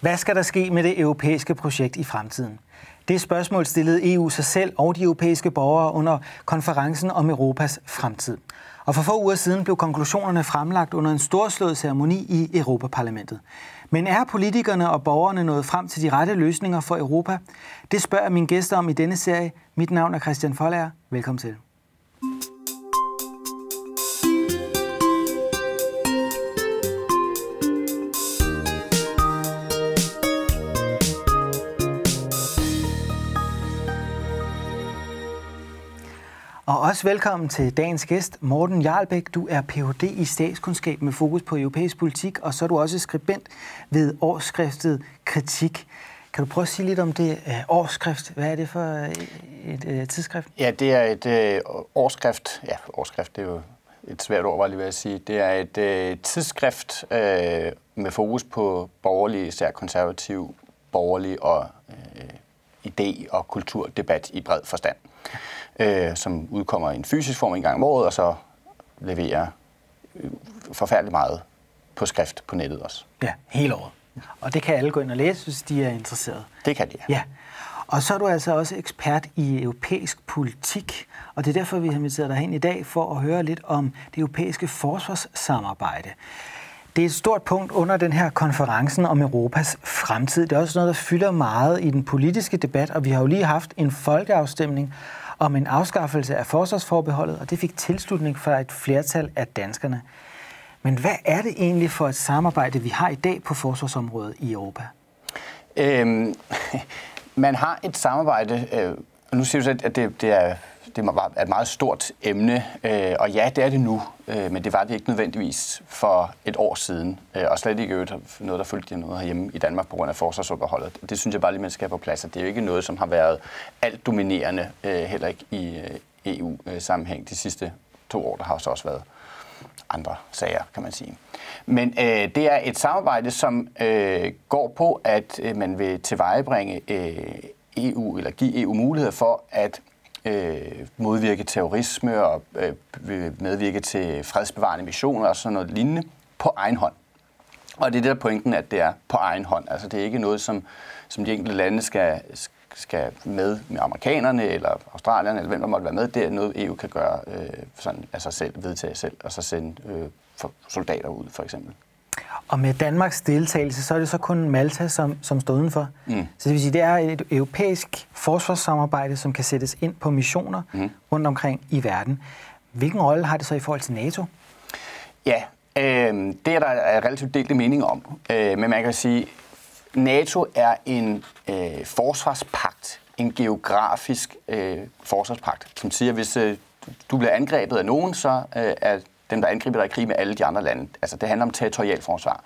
Hvad skal der ske med det europæiske projekt i fremtiden? Det spørgsmål stillede EU sig selv og de europæiske borgere under konferencen om Europas fremtid. Og for få uger siden blev konklusionerne fremlagt under en storslået ceremoni i Europaparlamentet. Men er politikerne og borgerne nået frem til de rette løsninger for Europa? Det spørger mine gæster om i denne serie. Mit navn er Christian Folager. Velkommen til. Og også velkommen til dagens gæst, Morten Jarlbæk. Du er Ph.D. i statskundskab med fokus på europæisk politik, og så er du også skribent ved årsskriftet Kritik. Kan du prøve at sige lidt om det årsskrift? Hvad er det for et tidsskrift? Ja, det er et årsskrift. Ja, årsskrift det er jo et svært ord, var jeg lige ved at sige. Det er et tidsskrift med fokus på borgerlige, især konservativ, borgerlig og idé- og kulturdebat i bred forstand, som udkommer i en fysisk form en gang om året, og så leverer forfærdeligt meget på skrift på nettet også. Ja, hele året. Og det kan alle gå ind og læse, hvis de er interesserede. Det kan de, ja. Og så er du altså også ekspert i europæisk politik, og det er derfor, vi har inviteret dig hen i dag for at høre lidt om det europæiske forsvarssamarbejde. Det er et stort punkt under den her konferencen om Europas fremtid. Det er også noget, der fylder meget i den politiske debat, og vi har jo lige haft en folkeafstemning om en afskaffelse af forsvarsforbeholdet, og det fik tilslutning fra et flertal af danskerne. Men hvad er det egentlig for et samarbejde, vi har i dag på forsvarsområdet i Europa? Man har et samarbejde, og nu siger du selv, at det er et meget stort emne, og ja, det er det nu, men det var det ikke nødvendigvis for et år siden, og slet ikke noget, der følte noget herhjemme i Danmark på grund af forsvarsforbeholdet. Det synes jeg bare lige, man skal have på plads, og det er jo ikke noget, som har været alt dominerende, heller ikke i EU-sammenhæng de sidste 2 år, der har så også været andre sager, kan man sige. Men det er et samarbejde, som går på, at man vil tilvejebringe EU, eller give EU mulighed for at modvirke terrorisme og medvirke til fredsbevarende missioner og sådan noget lignende på egen hånd. Og det er det, der pointen, at det er på egen hånd. Altså det er ikke noget, som de enkelte lande skal med amerikanerne eller australierne eller hvem der måtte være med. Det er noget, EU kan gøre sådan, altså selv, vedtage selv og så sende soldater ud for eksempel. Og med Danmarks deltagelse, så er det så kun Malta, som står udenfor. Mm. Så det vil sige, det er et europæisk forsvarssamarbejde, som kan sættes ind på missioner rundt omkring i verden. Hvilken rolle har det så i forhold til NATO? Ja, det er der relativt delte meninger om. Men man kan sige, NATO er en forsvarspagt, en geografisk forsvarspagt, som siger, hvis du bliver angrebet af nogen, så er dem, der angriber dig i krig med alle de andre lande. Altså, det handler om territorial forsvar.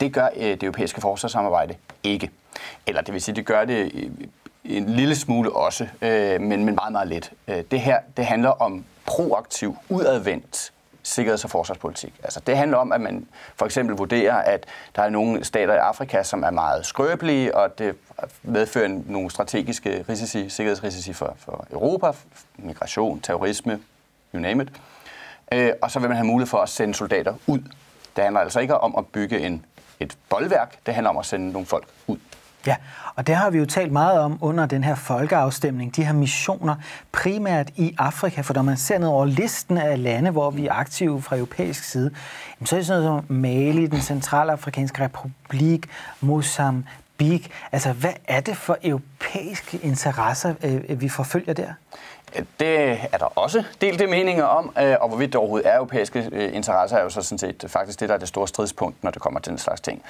Det gør det europæiske forsvarssamarbejde ikke. Eller det vil sige, det gør det en lille smule også, men meget, meget lidt. Det her, det handler om proaktiv, udadvendt sikkerheds- og forsvarspolitik. Altså, det handler om, at man for eksempel vurderer, at der er nogle stater i Afrika, som er meget skrøbelige, og det medfører nogle strategiske risici, sikkerhedsrisici for Europa, migration, terrorisme, you name it. Og så vil man have mulighed for at sende soldater ud. Det handler altså ikke om at bygge et boldværk, det handler om at sende nogle folk ud. Ja, og det har vi jo talt meget om under den her folkeafstemning, de her missioner, primært i Afrika, for når man ser ned over listen af lande, hvor vi er aktive fra europæisk side, så er det sådan noget som Mali, den centralafrikanske republik, Mozambique. Altså, hvad er det for europæiske interesser, vi forfølger der? Det er der også delte meninger om, og hvorvidt det overhovedet er europæiske interesser, er jo så sådan set faktisk det, der er det store stridspunkt, når det kommer til den slags ting.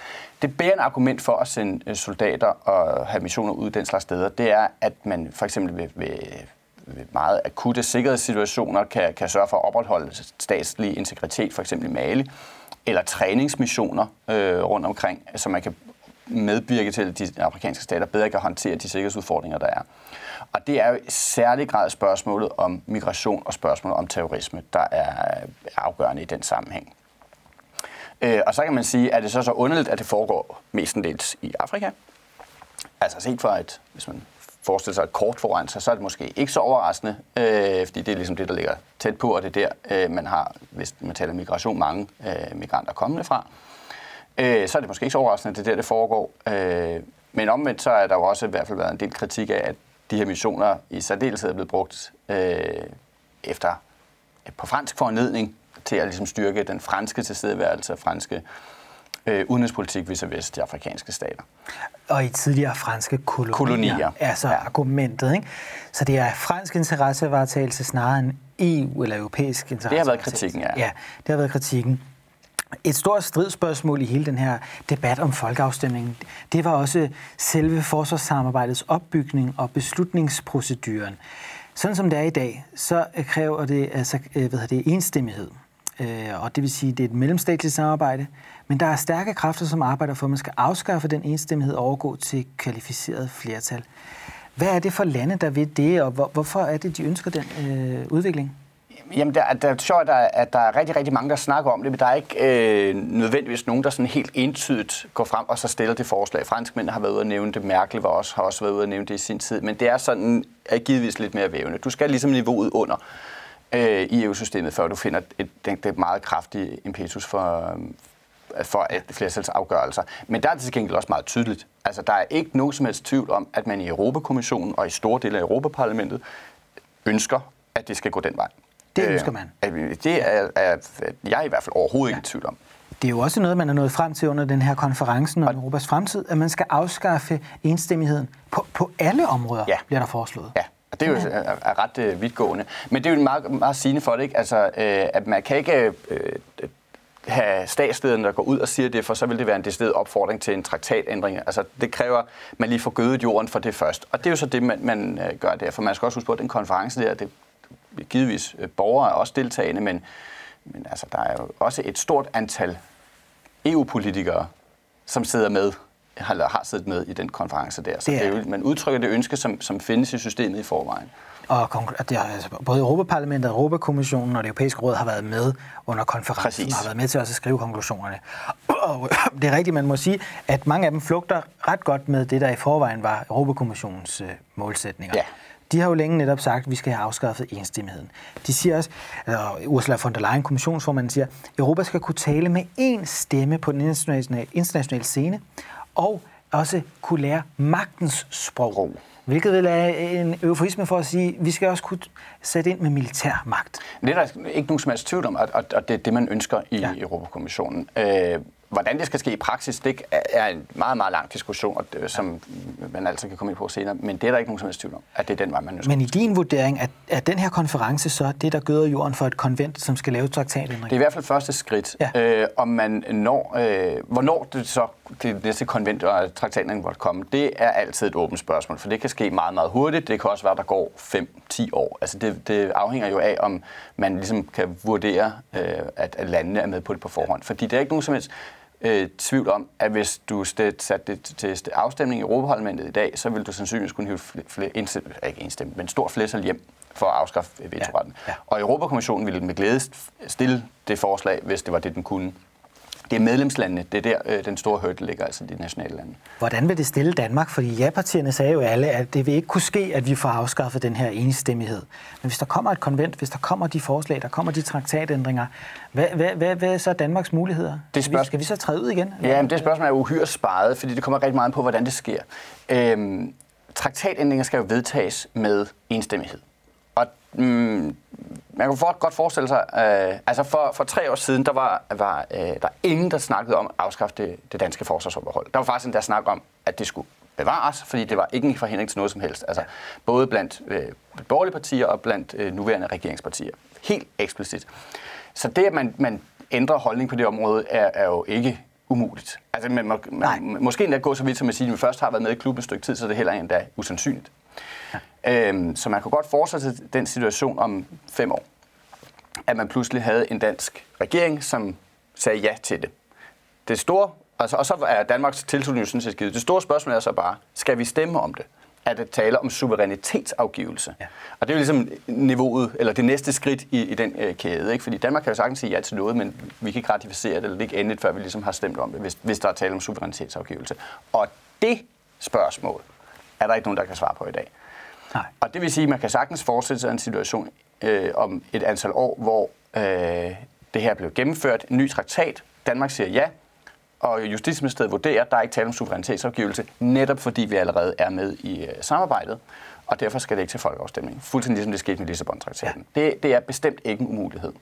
Det bærende argument for at sende soldater og have missioner ud den slags steder, det er, at man for eksempel ved meget akutte sikkerhedssituationer kan sørge for at opretholde statslig integritet, for eksempel i Mali, eller træningsmissioner rundt omkring, så man kan medvirke til, at de afrikanske stater bedre kan håndtere de sikkerhedsudfordringer, der er. Og det er jo i særlig grad spørgsmålet om migration og spørgsmålet om terrorisme, der er afgørende i den sammenhæng. Og så kan man sige, at det så underligt, at det foregår mestendels i Afrika. Altså set fra hvis man forestiller sig et kort foran sig, så er det måske ikke så overraskende, fordi det er ligesom det, der ligger tæt på, og det er der, man har, hvis man taler migration, mange migranter kommende fra. så er det måske ikke så overraskende, at det er der, det foregår. Men omvendt så er der jo også i hvert fald været en del kritik af, at de her missioner i særdeleshed er blevet brugt efter på fransk foranledning til at ligesom styrke den franske tilstedeværelse og franske udenrigspolitik vis og vis til afrikanske stater. Og i tidligere franske kolonier. Altså ja. Argumentet, ikke? Så det er fransk interessevaretagelse snarere end EU eller europæisk interesse. Det har været kritikken, ja. Ja, det har været kritikken. Et stort stridsspørgsmål i hele den her debat om folkeafstemningen, det var også selve forsvarssamarbejdets opbygning og beslutningsproceduren. Sådan som det er i dag, så kræver det altså, enstemmighed. Og det vil sige, at det er et mellemstatsligt samarbejde, men der er stærke kræfter, som arbejder for, at man skal afskaffe den enstemmighed og overgå til kvalificeret flertal. Hvad er det for lande, der ved det, og hvorfor er det, de ønsker den udvikling? Jamen, det er sjovt, at der er rigtig, rigtig mange, der snakker om det, men der er ikke nødvendigvis nogen, der sådan helt entydigt går frem og så stiller det forslag. Franskmænd har været ude at nævne det, Merkel har også været ude at nævne det i sin tid, men det er sådan givetvis lidt mere vævende. Du skal ligesom niveauet under i EU-systemet, før du finder det meget kraftige impetus for flertalsafgørelser. Men der er det til gengæld også meget tydeligt. Altså, der er ikke nogen som helst tvivl om, at man i Europakommissionen og i store dele af Europaparlamentet ønsker, at det skal gå den vej. Det ønsker man. Det er jeg i hvert fald overhovedet ikke i tvivl om. Det er jo også noget, man er nået frem til under den her konferencen om Europas fremtid, at man skal afskaffe enstemmigheden på alle områder, bliver der foreslået. Ja, og det er jo ret vidtgående. Men det er jo meget, meget sigende for det, ikke? Altså, at man kan ikke have statslederne, der går ud og siger det, for så vil det være en decideret opfordring til en traktatændring. Altså, det kræver, at man lige får gødet jorden for det først. Og det er jo så det, man gør der. For man skal også huske på, at den konference der, det givetvis borgere er også deltagende, men altså, der er jo også et stort antal EU-politikere, som sidder med, eller har siddet med i den konference der. Så det er, man udtrykker det ønske, som findes i systemet i forvejen. Og det altså, både Europaparlamentet, Europakommissionen og det europæiske råd har været med under konferencen, og har været med til også at skrive konklusionerne. Og det er rigtigt, man må sige, at mange af dem flugter ret godt med det, der i forvejen var Europakommissionens målsætninger. Ja. De har jo længe netop sagt, at vi skal have afskaffet enstemmigheden. De siger også, Ursula von der Leyen, kommissionsformanden, siger, at Europa skal kunne tale med én stemme på den internationale scene, og også kunne lære magtens sprog. Hvilket vil være en eufemisme for at sige, at vi skal også kunne sætte ind med militær magt. Det er der ikke nogen som helst tvivl om, og det er det, man ønsker i Europakommissionen. Hvordan det skal ske i praksis, det er en meget, meget lang diskussion, som man altså kan komme ind på senere, men det er der ikke nogen som helst tvivl om, at det er den vej, man ønsker. Men i din vurdering, er den her konference så det, der gøder jorden for et konvent, som skal lave traktatændringer? Det er i hvert fald første skridt, om man når, hvornår det så det næste konvent og traktatændring måtte komme. Det er altid et åbent spørgsmål, for det kan ske meget, meget hurtigt. Det kan også være, der går 5-10 år. Altså det afhænger jo af, om man ligesom kan vurdere, at landene er med på det på forhånd. Fordi der er ikke nogen som helst tvivl om, at hvis du satte det til afstemning i Europaparlamentet i dag, så vil du sandsynligvis kunne hive en stor flertal hjem for at afskaffe vetoretten. Ja. Og Europakommissionen ville med glæde stille det forslag, hvis det var det, den kunne. Det er medlemslandene, det er der den store hurdle ligger, altså de nationale lande. Hvordan vil det stille Danmark? Fordi ja-partierne sagde jo alle, at det vil ikke kunne ske, at vi får afskaffet den her enstemmighed. Men hvis der kommer et konvent, hvis der kommer de forslag, der kommer de traktatændringer, hvad er så Danmarks muligheder? Skal vi så træde ud igen? Ja, men det spørgsmål er uhyre sparet, fordi det kommer rigtig meget på, hvordan det sker. Traktatændringer skal jo vedtages med enstemmighed. Og man kan godt forestille sig, altså for 3 år siden, der var der ingen, der snakkede om at afskaffe det danske forsvarsoverhold. Der var faktisk en, der snakkede om, at det skulle bevares, fordi det var ikke en forhindring til noget som helst. Altså både blandt borgerlige partier og blandt nuværende regeringspartier. Helt eksplicit. Så det, at man ændrer holdning på det område, er jo ikke umuligt. Altså måske endda gå så vidt, som at sige, at vi først har været med i klubben et stykke tid, så det heller endda usandsynligt. Ja. Så man kunne godt forestille sig den situation om 5 år, at man pludselig havde en dansk regering, som sagde ja til det. Det store, altså, og så er Danmarks tilslutning sådan set givet. Det store spørgsmål er så bare, skal vi stemme om det? Er det tale om suverænitetsafgivelse? Ja. Og det er jo ligesom niveauet, eller det næste skridt i den kæde. Ikke? Fordi Danmark kan jo sagtens sige ja til noget, men vi kan ikke ratificere det, eller det ikke endeligt, før vi ligesom har stemt om det, hvis der er tale om suverænitetsafgivelse. Og det spørgsmål er der ikke nogen, der kan svare på i dag. Nej. Og det vil sige, at man kan sagtens forestille sig en situation om et antal år, hvor det her blev gennemført, en ny traktat, Danmark siger ja, Og Justitsministeriet vurderer, at der ikke tale om suverænitetsafgivelse, netop fordi vi allerede er med i samarbejdet, og derfor skal det ikke til folkeafstemning. Fuldstændig ligesom det skete med Lissabon-traktaten. Ja. Det er bestemt ikke en umulighed.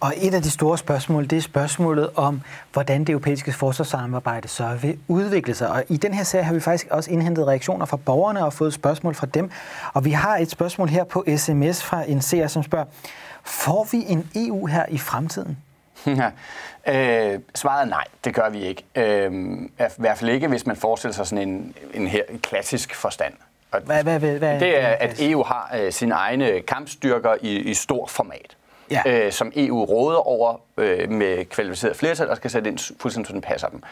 Og et af de store spørgsmål, det er spørgsmålet om, hvordan det europæiske forsvarssamarbejde så vil udvikle sig. Og i den her serie har vi faktisk også indhentet reaktioner fra borgerne og fået spørgsmål fra dem. Og vi har et spørgsmål her på sms fra en seer, som spørger, får vi en EU her i fremtiden? Svaret er nej, det gør vi ikke. I hvert fald ikke, hvis man forestiller sig sådan en klassisk forstand. Hvad det er, at EU har sine egne kampstyrker i stor format. Ja. Som EU råder over med kvalificeret flertal og skal sætte ind fuldstændig, så den passer dem.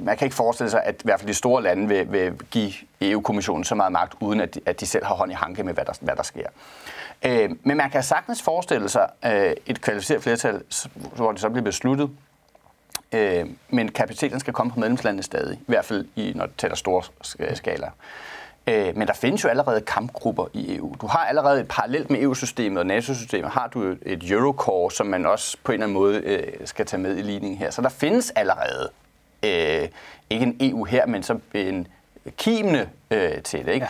Man kan ikke forestille sig, at i hvert fald de store lande vil give EU-kommissionen så meget magt, uden at de selv har hånd i hanke med, hvad der sker. Men man kan sagtens forestille sig et kvalificeret flertal, hvor det så bliver besluttet, men kapaciteten skal komme fra medlemslandene stadig, i hvert fald når det tæller store skala. Men der findes jo allerede kampgrupper i EU. Du har allerede parallelt med EU-systemet og NATO-systemet, har du et Eurocore, som man også på en eller anden måde skal tage med i ligningen her. Så der findes allerede ikke en EU her, men som en kimne til det. Ikke?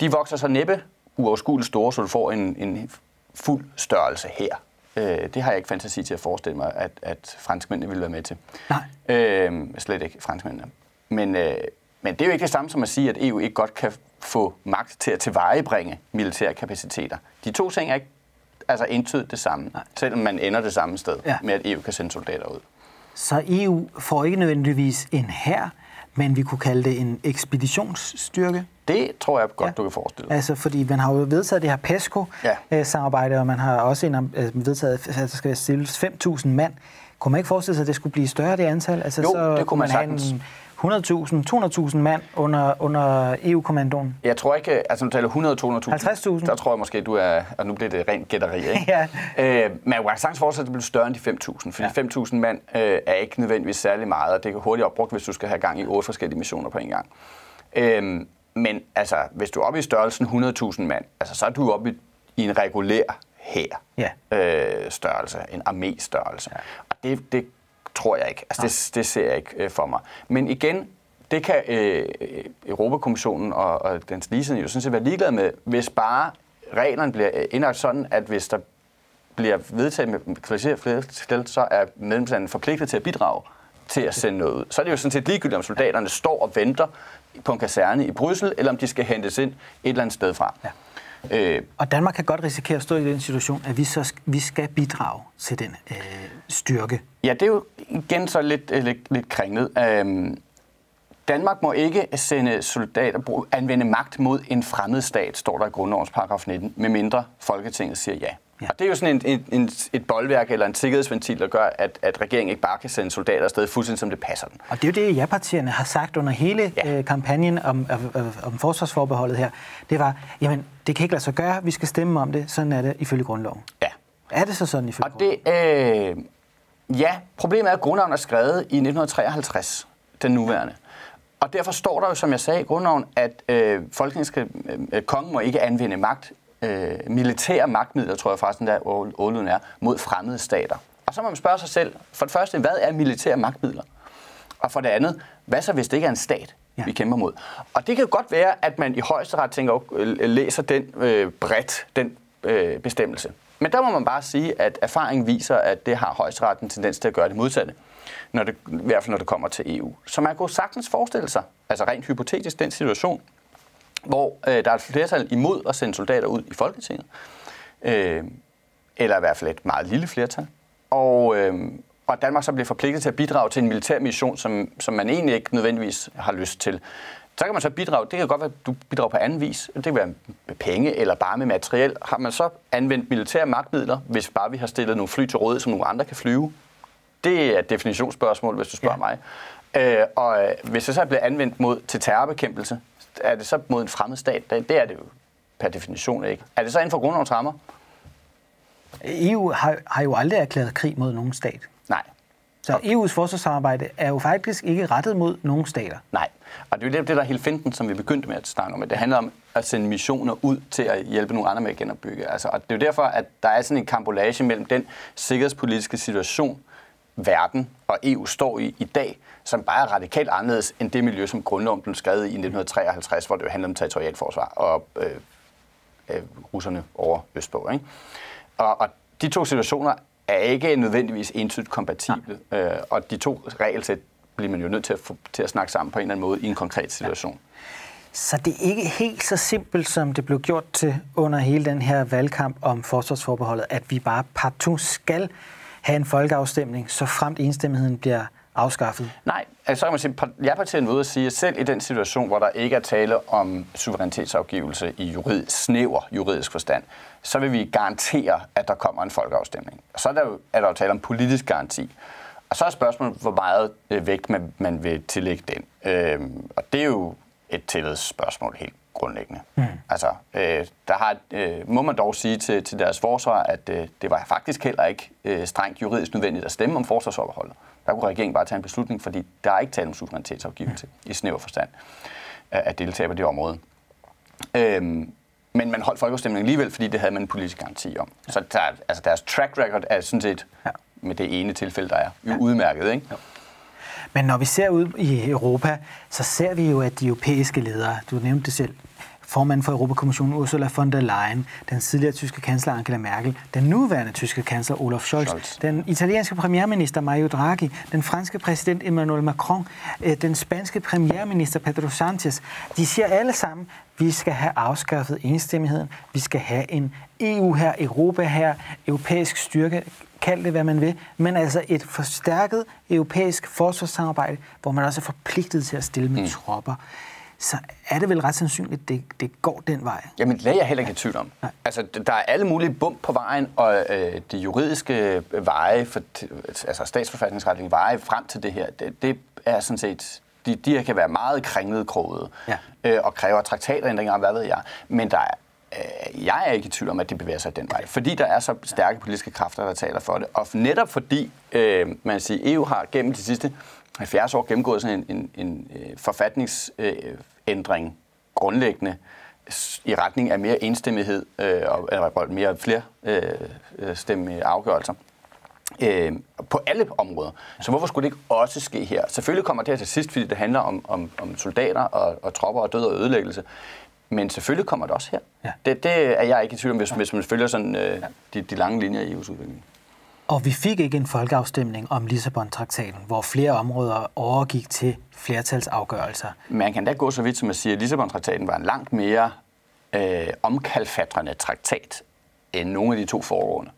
De vokser så næppe uoverskueligt store, så du får en fuld størrelse her. Det har jeg ikke fantasi til at forestille mig, at franskmændene ville være med til. Nej. Slet ikke franskmændene. Men det er jo ikke det samme som at sige, at EU ikke godt kan få magt til at tilvejebringe militære kapaciteter. De to ting er ikke entydigt det samme, selvom man ender det samme sted med, at EU kan sende soldater ud. Så EU får ikke nødvendigvis en hær, men vi kunne kalde det en ekspeditionsstyrke? Det tror jeg godt, du kan forestille dig. Altså, fordi man har jo vedtaget det her PESCO-samarbejde, og man har også vedtaget, at der skal stilles 5.000 mand. Kunne man ikke forestille sig, at det skulle blive større, det antal? Altså, jo, så det kunne man sagtens. 100.000, 200.000 mand under EU-kommandoen. Jeg tror ikke, altså når du taler 100.000, 50.000, der tror jeg måske, du er, og nu bliver det rent gætteri, ikke? Men jeg kan sagtens fortsætte, at det bliver større end de 5.000, fordi 5.000 mand er ikke nødvendigvis særlig meget, og det kan hurtigt opbrugt, hvis du skal have gang i 8 forskellige missioner på en gang. Men altså, hvis du er oppe i størrelsen 100.000 mand, altså, så er du oppe i en regulær hær størrelse, en armé-størrelse. Ja. Og det tror jeg ikke. Altså, det ser jeg ikke for mig. Men igen, det kan Europakommissionen og dens ligesiden jo sådan set være ligeglade med, hvis bare reglerne bliver indlagt sådan, at hvis der bliver vedtaget med kvalificeret flertal, så er medlemslandene forpligtet til at bidrage til at sende noget ud. Så er det jo sådan set ligegyldigt, om soldaterne står og venter på en kaserne i Bryssel, eller om de skal hentes ind et eller andet sted fra. Ja. Og Danmark kan godt risikere at stå i den situation, at vi skal bidrage til den styrke. Ja, det er jo igen så lidt kringlet. Danmark må ikke sende soldater, anvende magt mod en fremmed stat, står der i grundlovens paragraf 19, medmindre Folketinget siger ja. Ja. Og det er jo sådan et boldværk eller en sikkerhedsventil, der gør, at regeringen ikke bare kan sende soldater afsted fuldstændig, som det passer den. Og det er jo det, ja-partierne har sagt under hele kampagnen om forsvarsforbeholdet her. Det var, jamen, det kan ikke lade sig gøre, vi skal stemme om det, sådan er det ifølge grundloven. Ja. Er det så sådan ifølge grundloven? Problemet er, at grundloven er skrevet i 1953, den nuværende. Og derfor står der jo, som jeg sagde i grundloven, at kongen må ikke anvende magt, militære magtmidler, tror jeg faktisk, der ordlyden er, mod fremmede stater. Og så må man spørge sig selv, for det første, hvad er militære magtmidler? Og for det andet, hvad så, hvis det ikke er en stat, vi kæmper mod? Og det kan jo godt være, at man i højesteret læser den bredt, den bestemmelse. Men der må man bare sige, at erfaringen viser, at det har højesteret en tendens til at gøre det modsatte, i hvert fald når det kommer til EU. Så man kan sagtens forestille sig, altså rent hypotetisk, den situation, hvor der er et flertal imod at sende soldater ud i Folketinget, eller i hvert fald et meget lille flertal, og Danmark så bliver forpligtet til at bidrage til en militær mission, som man egentlig ikke nødvendigvis har lyst til. Så kan man så bidrage, det kan godt være, at du bidrager på anden vis, det kan være med penge eller bare med materiel. Har man så anvendt militære magtmidler, hvis bare vi har stillet nogle fly til rådighed, som nogle andre kan flyve? Det er et definitionsspørgsmål, hvis du spørger mig. Og hvis det så er blevet anvendt til terrorbekæmpelse, er det så mod en fremmed stat? Det er det jo per definition ikke. Er det så inden for grundlovens rammer? EU har jo aldrig erklæret krig mod nogen stat. Nej. Så EU's forsvarssamarbejde er jo faktisk ikke rettet mod nogen stater. Nej. Og det er jo det, der er hele finten, som vi begyndte med at snakke om. Det handler om at sende missioner ud til at hjælpe nogle andre med at genopbygge. Altså, og det er jo derfor, at der er sådan en kambolage mellem den sikkerhedspolitiske situation, verden og EU står i i dag, som bare er radikalt anderledes end det miljø, som grundloven blev skrevet i 1953, hvor det jo handlede om territorialforsvar og russerne over østpå. Ikke? Og de to situationer er ikke nødvendigvis entydigt kompatible, og de to regelsæt bliver man jo nødt til at snakke sammen på en eller anden måde i en konkret situation. Ja. Så det er ikke helt så simpelt, som det blev gjort til under hele den her valgkamp om forsvarsforbeholdet, at vi bare partout skal have en folkeafstemning, så fremt enstemmigheden bliver afskaffet? Nej, altså kan man sige, jeg er til en måde at sige, at selv i den situation, hvor der ikke er tale om suverænitetsafgivelse i snæver juridisk forstand, så vil vi garantere, at der kommer en folkeafstemning. Og så er der jo tale om politisk garanti. Og så er spørgsmålet, hvor meget vægt man vil tillægge den. Og det er jo et tillidsspørgsmål helt grundlæggende. Mm. Altså, må man dog sige til deres forsvar, at det var faktisk heller ikke strengt juridisk nødvendigt at stemme om forsvarsforbeholdet. Der kunne regeringen bare tage en beslutning, fordi der er ikke tale om suverænitetsafgivelse i snæver forstand at deltage på det område. Men man holdt folkeafstemningen alligevel, fordi det havde man en politisk garanti om. Ja. Så deres track record er sådan set med det ene tilfælde, der er udmærket, ikke? Ja. Men når vi ser ud i Europa, så ser vi jo, at de europæiske ledere, du nævnte det selv, formanden for Europakommissionen Ursula von der Leyen, den tidligere tyske kansler Angela Merkel, den nuværende tyske kansler Olaf Scholz, den italienske premierminister Mario Draghi, den franske præsident Emmanuel Macron, den spanske premierminister Pedro Sanchez, de siger alle sammen, vi skal have afskaffet enstemmigheden, vi skal have en EU-hær, Europa-hær, europæisk styrke, kald det, hvad man vil, men altså et forstærket europæisk forsvarssamarbejde, hvor man også er forpligtet til at stille med tropper. Så er det vel ret sandsynligt, at det går den vej? Jamen, det er jeg heller ikke i tvivl om. Nej. Altså, der er alle mulige bump på vejen, og de juridiske veje, altså statsforfatningsretlige veje frem til det her, det er sådan set, de her kan være meget kringlede krogede, og kræver traktatændringer, hvad ved jeg. Men der er jeg er ikke i tvivl om, at det bevæger sig den vej, fordi der er så stærke politiske kræfter, der taler for det. Og netop fordi, man siger, EU har gennem de sidste 70 år gennemgået sådan en forfatningsændring grundlæggende i retning af mere enstemmighed og mere flere stemme afgørelser på alle områder. Så hvorfor skulle det ikke også ske her? Selvfølgelig kommer det her til sidst, fordi det handler om soldater og tropper og død og ødelæggelse. Men selvfølgelig kommer det også her. Ja. Det er jeg ikke i tvivl om, hvis man følger sådan, de lange linjer i EU's udvikling. Og vi fik ikke en folkeafstemning om Lissabon-traktaten, hvor flere områder overgik til flertalsafgørelser. Man kan da gå så vidt, som at sige, at Lissabon-traktaten var en langt mere omkalfatrende traktat end nogle af de to foregående.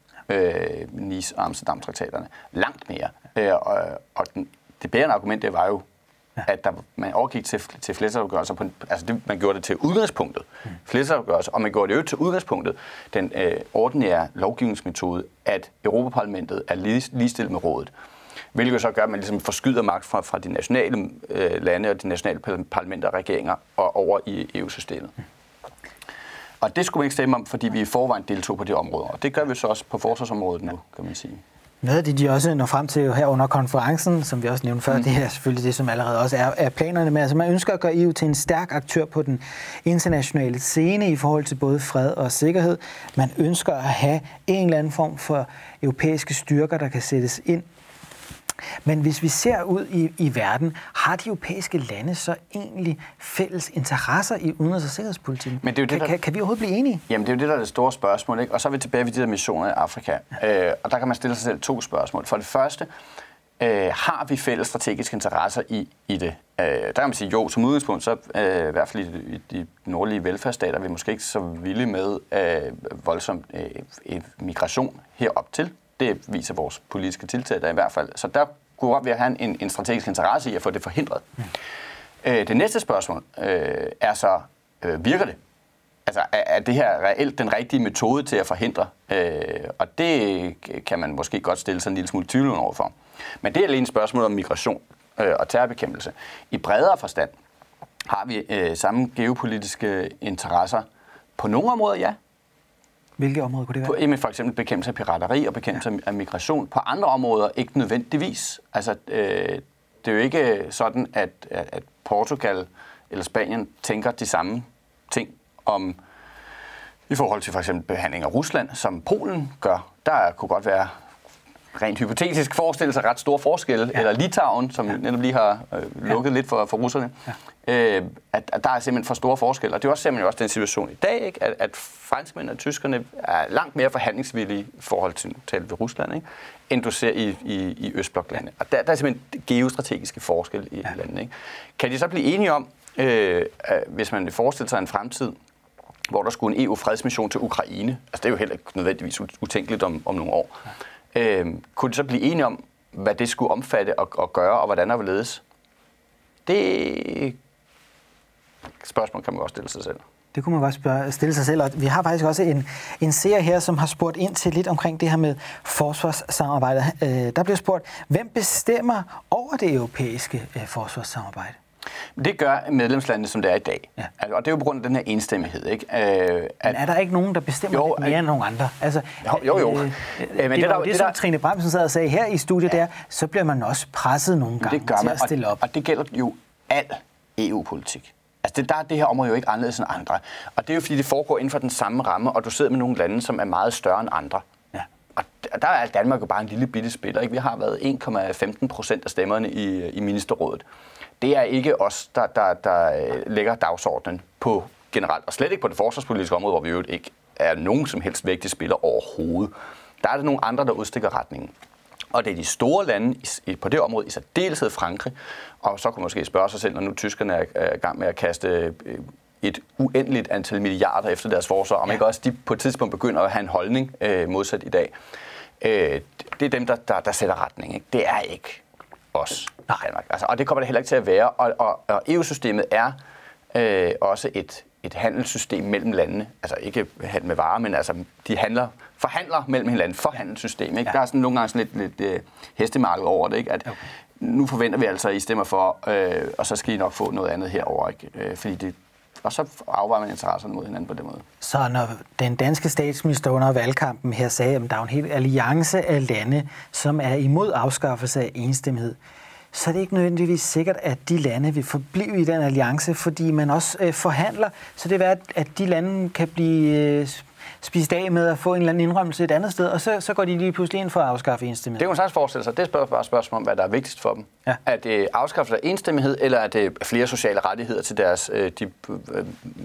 Nice og Amsterdamtraktaterne. Langt mere. Og det bærende argument, det var jo, at man overgik til flertalsafgørelser, man gjorde det til udgangspunktet, flertalsafgørelser, og man gjorde det jo til udgangspunktet, den ordinære lovgivningsmetode, at Europaparlamentet er ligestillet med rådet, hvilket så gør, at man ligesom forskyder magt fra de nationale lande og de nationale parlamenter og regeringer og over i EU-systemet. Og det skulle man ikke stemme om, fordi vi i forvejen deltog på de områder, og det gør vi så også på forsvarsområdet nu, kan man sige. Noget af det, de også når frem til her under konferencen, som vi også nævnte før, det er selvfølgelig det, som allerede også er planerne med. Altså man ønsker at gøre EU til en stærk aktør på den internationale scene i forhold til både fred og sikkerhed. Man ønsker at have en eller anden form for europæiske styrker, der kan sættes ind. Men hvis vi ser ud i verden, har de europæiske lande så egentlig fælles interesser i udenrigs- og sikkerhedspolitikken? Men det er jo det, kan vi overhovedet blive enige? Jamen det er jo det, der er det store spørgsmål, ikke? Og så er vi tilbage ved de der missioner i Afrika. Og der kan man stille sig selv to spørgsmål. For det første, har vi fælles strategiske interesser i det? Der kan man sige, jo, som udgangspunkt, så i hvert fald i de nordlige velfærdsstater, vi måske ikke så vilde med voldsom migration herop til. Det viser vores politiske tiltag der i hvert fald. Så der kunne godt være en strategisk interesse i at få det forhindret. Mm. Det næste spørgsmål er så, virker det? Altså er det her reelt den rigtige metode til at forhindre? Og det kan man måske godt stille sig en lille smule tvivl overfor. Men det er alene et spørgsmål om migration og terrorbekæmpelse. I bredere forstand har vi samme geopolitiske interesser på nogle områder, ja. Hvilke områder kunne det være? For eksempel bekæmpelse af pirateri og bekæmpelse af migration. På andre områder ikke nødvendigvis. Altså, det er jo ikke sådan, at Portugal eller Spanien tænker de samme ting om i forhold til for eksempel behandling af Rusland, som Polen gør. Der kunne godt være rent hypotetisk forestille sig ret store forskelle, eller Litauen, som netop lige har lukket lidt for russerne, at der er simpelthen for store forskelle. Og det er også simpelthen også den situation i dag, ikke? At franskmænd og tyskerne er langt mere forhandlingsvillige i forhold til Rusland, ikke? End du ser i Østbloklandene. Og der er simpelthen geostrategiske forskelle i landene. Ikke? Kan de så blive enige om, hvis man forestiller sig en fremtid, hvor der skulle en EU-fredsmission til Ukraine, altså det er jo heller ikke nødvendigvis utænkeligt om nogle år, kunne de så blive enige om, hvad det skulle omfatte og gøre, og hvordan der ville ledes? Det spørgsmål kan man også stille sig selv. Det kunne man bare stille sig selv, og vi har faktisk også en seer her, som har spurgt ind til lidt omkring det her med forsvarssamarbejde. Der bliver spurgt, hvem bestemmer over det europæiske forsvarssamarbejde? Det gør medlemslandene, som det er i dag. Ja. Altså, og det er jo på grund af den her enstemmighed. Ikke? Men er der ikke nogen, der bestemmer jo, mere end nogen andre? Altså, jo. Det, som Trine Bramsen sad og sagde her i studiet, der, så bliver man også presset nogle gange til at stille op. Og det gælder jo al EU-politik. Altså, der er det her område jo ikke anderledes end andre. Og det er jo, fordi det foregår inden for den samme ramme, og du sidder med nogle lande, som er meget større end andre. Og der er Danmark jo bare en lille bitte spiller. Ikke? Vi har været 1,15% af stemmerne i ministerrådet. Det er ikke os, der lægger dagsordenen på generelt, og slet ikke på det forsvarspolitiske område, hvor vi jo ikke er nogen som helst vigtige spiller overhovedet. Der er det nogle andre, der udstikker retningen. Og det er de store lande på det område, i særdeleshed Frankrig, og så kunne man måske spørge sig selv, når nu tyskerne er i gang med at kaste et uendeligt antal milliarder efter deres forsvar, om ikke også de på et tidspunkt begynder at have en holdning modsat i dag. Det er dem, der sætter retning. Ikke? Det er ikke os. Altså, og det kommer det heller ikke til at være. Og EU-systemet er også et handelssystem mellem landene. Altså ikke handel med varer, men altså de forhandler mellem hinanden for handelssystem. Ikke? Der er sådan nogle gange sådan lidt hestemarked over det, ikke? At nu forventer vi altså, at I stemmer for, og så skal I nok få noget andet herover, ikke? Fordi det og så afvejer man interesserne mod hinanden på den måde. Så når den danske statsminister under valgkampen her sagde, at der er en hel alliance af lande, som er imod afskaffelse af enstemmighed, så er det ikke nødvendigvis sikkert, at de lande vil forblive i den alliance, fordi man også forhandler, så det er, at de lande kan blive spist af med at få en eller anden indrømmelse et andet sted, og så går de lige pludselig ind for at afskaffe enstemmighed. Det kan man sagtens forestille sig. Det er bare et spørgsmål om, hvad der er vigtigst for dem. Ja. Er det afskaffelse af enstemmighed, eller er det flere sociale rettigheder til deres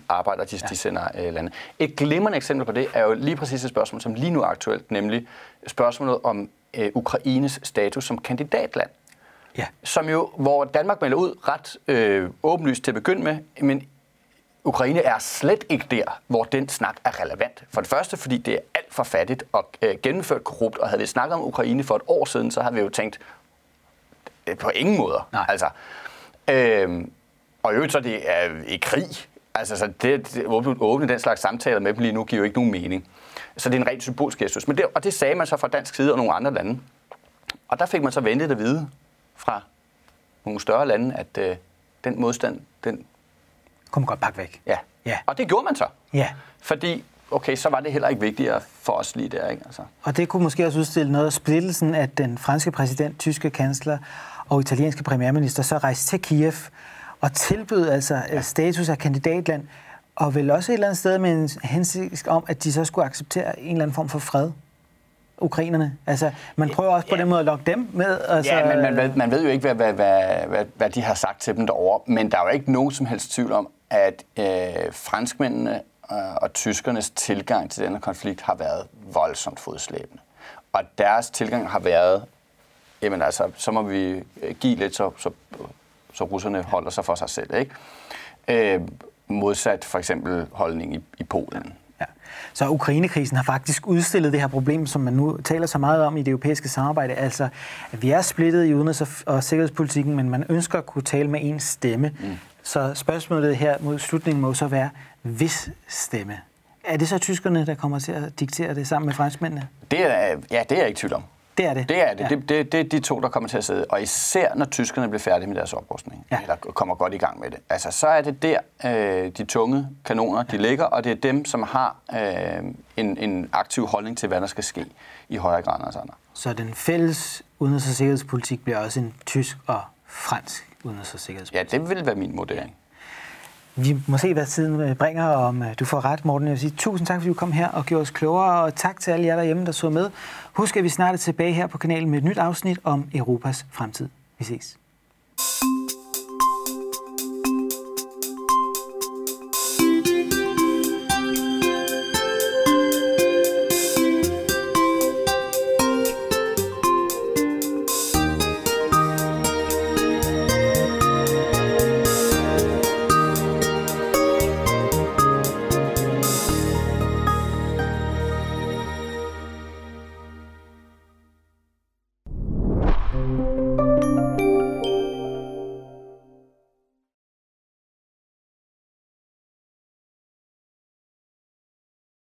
arbejdere, de sender lande? Et glimrende eksempel på det er jo lige præcis et spørgsmål, som lige nu er aktuelt, nemlig spørgsmålet om Ukraines status som kandidatland. Ja. Som jo, hvor Danmark melder ud ret åbenlyst til at begynde med, men Ukraine er slet ikke der, hvor den snak er relevant. For det første, fordi det er alt for fattigt og gennemført korrupt, og havde vi snakket om Ukraine for et år siden, så havde vi jo tænkt, på ingen måder. Nej. Altså, og i øvrigt så det er i krig. Altså, så det åbne den slags samtaler med dem lige nu giver jo ikke nogen mening. Så det er en rent symbolsk gestus. Men det sagde man så fra dansk side og nogle andre lande. Og der fik man så ventet at vide fra nogle større lande, at den modstand, den kunne man godt pakke væk. Ja. Ja, og det gjorde man så. Ja. Fordi, okay, så var det heller ikke vigtigere for os lige der, ikke? Altså. Og det kunne måske også udstille noget af splittelsen, at den franske præsident, tyske kansler og italienske premierminister så rejste til Kiev og tilbød altså status af kandidatland, og vel også et eller andet sted med en hensigt om, at de så skulle acceptere en eller anden form for fred. Ukrainerne. Altså, man prøver også på den måde at lokke dem med. Altså, ja, men man ved jo ikke, hvad de har sagt til dem derovre, men der er jo ikke nogen som helst tvivl om, at franskmændene og tyskernes tilgang til denne konflikt har været voldsomt fodslæbende. Og deres tilgang har været, jamen altså, så må vi give lidt, så russerne holder sig for sig selv, ikke? Modsat for eksempel holdning i Polen. Ja. Så Ukrainekrisen har faktisk udstillet det her problem, som man nu taler så meget om i det europæiske samarbejde. Altså, at vi er splittet i udenrigs- og sikkerhedspolitikken, men man ønsker at kunne tale med én stemme. Mm. Så spørgsmålet her mod slutningen må så være, hvis stemme. Er det så tyskerne, der kommer til at diktere det sammen med franskmændene? Det er jeg ikke tvivl om. Det er det. Det er de to, der kommer til at sidde. Og især når tyskerne bliver færdige med deres oprustning, eller kommer godt i gang med det. Altså, så er det der, de tunge kanoner, de ligger, og det er dem, som har en aktiv holdning til, hvad der skal ske i højere grad end andre. Så den fælles udenrigs- og sikkerhedspolitik bliver også en tysk og fransk udenrigs- og sikkerhedspolitik? Ja, det vil være min vurdering. Vi må se, hvad tiden bringer, om du får ret, Morten. Jeg vil sige tusind tak, fordi du kom her og gjorde os klogere, og tak til alle jer derhjemme, der så med. Husk, at vi snart er tilbage her på kanalen med et nyt afsnit om Europas fremtid. Vi ses.